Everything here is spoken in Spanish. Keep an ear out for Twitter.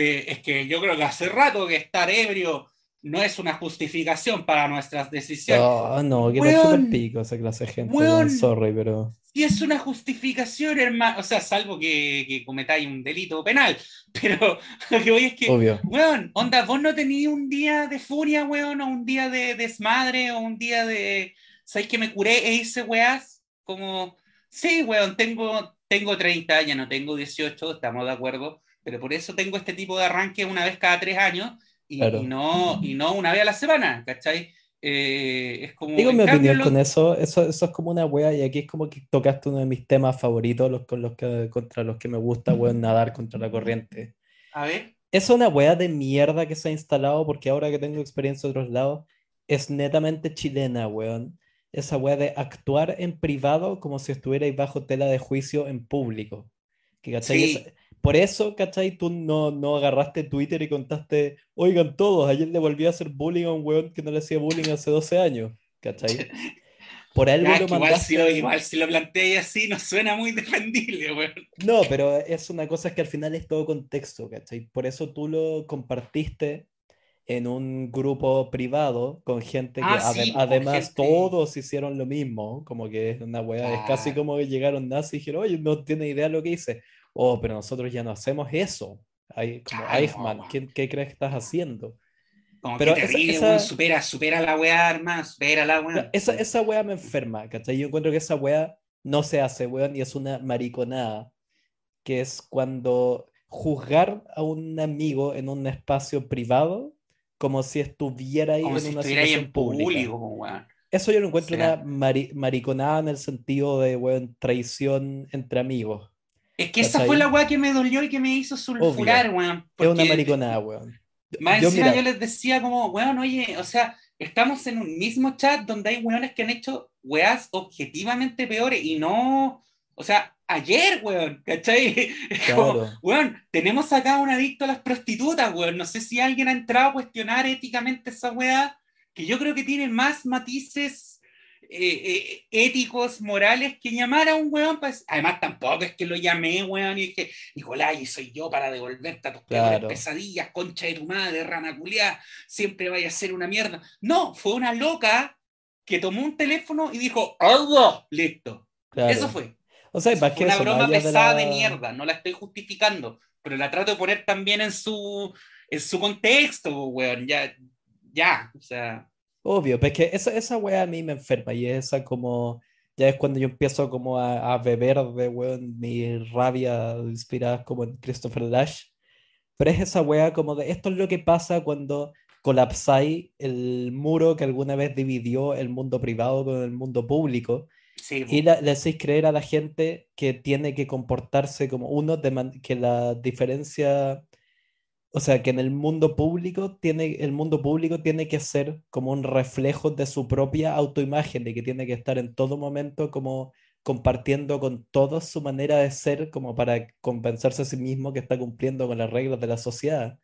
es que yo creo que hace rato que estar ebrio no es una justificación para nuestras decisiones. No, que era súper pico esa clase de gente. Weón, sorry, pero... Y es una justificación, hermano. O sea, salvo que cometáis un delito penal. Pero lo que voy es que, obvio. Weón, onda, vos no tenías un día de furia, weón, o un día de desmadre, o un día de... ¿Sabes que me curé e hice weás? Como, sí, weón, tengo 30 años, no tengo 18, estamos de acuerdo, pero por eso tengo este tipo de arranque una vez cada 3 años y, claro. y no una vez a la semana, ¿cachai? Es como, digo mi opinión con eso es como una wea, y aquí es como que tocaste uno de mis temas favoritos, contra los que me gusta, weón, nadar contra la corriente. A ver. Es una wea de mierda que se ha instalado, porque ahora que tengo experiencia de otros lados, es netamente chilena, weón. Esa weá de actuar en privado como si estuvierais bajo tela de juicio en público. Que, sí. Por eso, ¿cachai? Tú no agarraste Twitter y contaste, oigan todos, ayer le volví a hacer bullying a un weón que no le hacía bullying hace 12 años. ¿Cachai? Por algo lo mandaste... Igual si lo planteé así no suena muy defendible, weón. No, pero es una cosa que al final es todo contexto, ¿cachai? Por eso tú lo compartiste en un grupo privado con gente que además gente. Todos hicieron lo mismo, como que es una weá, es casi como que llegaron nazis y dijeron, oye, no tiene idea lo que hice, pero nosotros ya no hacemos eso. Hay, como Eichmann, no, ¿qué crees que estás haciendo? Como pero que terrible, supera la weá, hermano, supera la weá. Esa weá me enferma, ¿cachai? Yo encuentro que esa weá no se hace, weón, y es una mariconada, que es cuando juzgar a un amigo en un espacio privado como si estuviera ahí como en si una situación en pública. Eso yo lo encuentro una mariconada en el sentido de, weón, traición entre amigos. Es que esa fue la weá que me dolió y que me hizo sulfurar, weón. Es una mariconada, weón. Más encima yo les decía como, weón, oye, o sea, estamos en un mismo chat donde hay weones que han hecho weás objetivamente peores y no... O sea, ayer, weón, ¿cachai? Claro. Como, weón, tenemos acá un adicto a las prostitutas, weón. No sé si alguien ha entrado a cuestionar éticamente esa weá, que yo creo que tiene más matices éticos, morales, que llamar a un weón. Pues, además, tampoco es que lo llamé, weón, y dije, Nicolás, y soy yo para devolverte a tus peores pesadillas, concha de tu madre, rana culiá, siempre vaya a ser una mierda. No, fue una loca que tomó un teléfono y dijo, ¡oh, listo! Claro. Eso fue. O sea, fue una broma pesada de mierda, no la estoy justificando, pero la trato de poner también en su contexto, weón, ya, o sea... Obvio, pero es que esa weá a mí me enferma, y esa como, ya es cuando yo empiezo como a beber de, weón, mi rabia inspirada como en Christopher Lash, pero es esa weá como de, esto es lo que pasa cuando colapsáis el muro que alguna vez dividió el mundo privado con el mundo público. Sí, y le hacéis creer a la gente que tiene que comportarse como uno, que la diferencia, o sea, que en el mundo público tiene que ser como un reflejo de su propia autoimagen, de que tiene que estar en todo momento como compartiendo con todos su manera de ser, como para compensarse a sí mismo que está cumpliendo con las reglas de la sociedad.